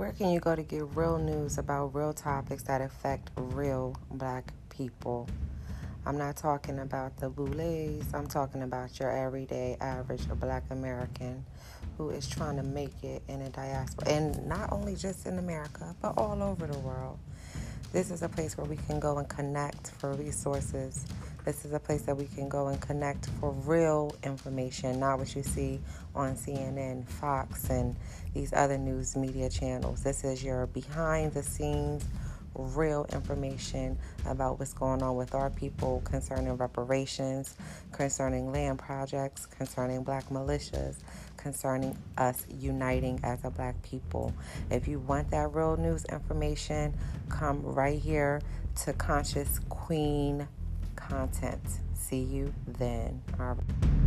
where can you go to get real news about real topics that affect real Black people? I'm not talking about the boules. I'm talking about your everyday average Black American who is trying to make it in the diaspora. And not only just in America, but all over the world. This is a place where we can go and connect for resources. This is a place that we can go and connect for real information, not what you see on CNN, Fox, and these other news media channels. This is your behind-the-scenes real information about what's going on with our people concerning reparations, concerning land projects, concerning Black militias, concerning us uniting as a Black people. If you want that real news information, come right here to Conscious Queen Content. See you then. All right.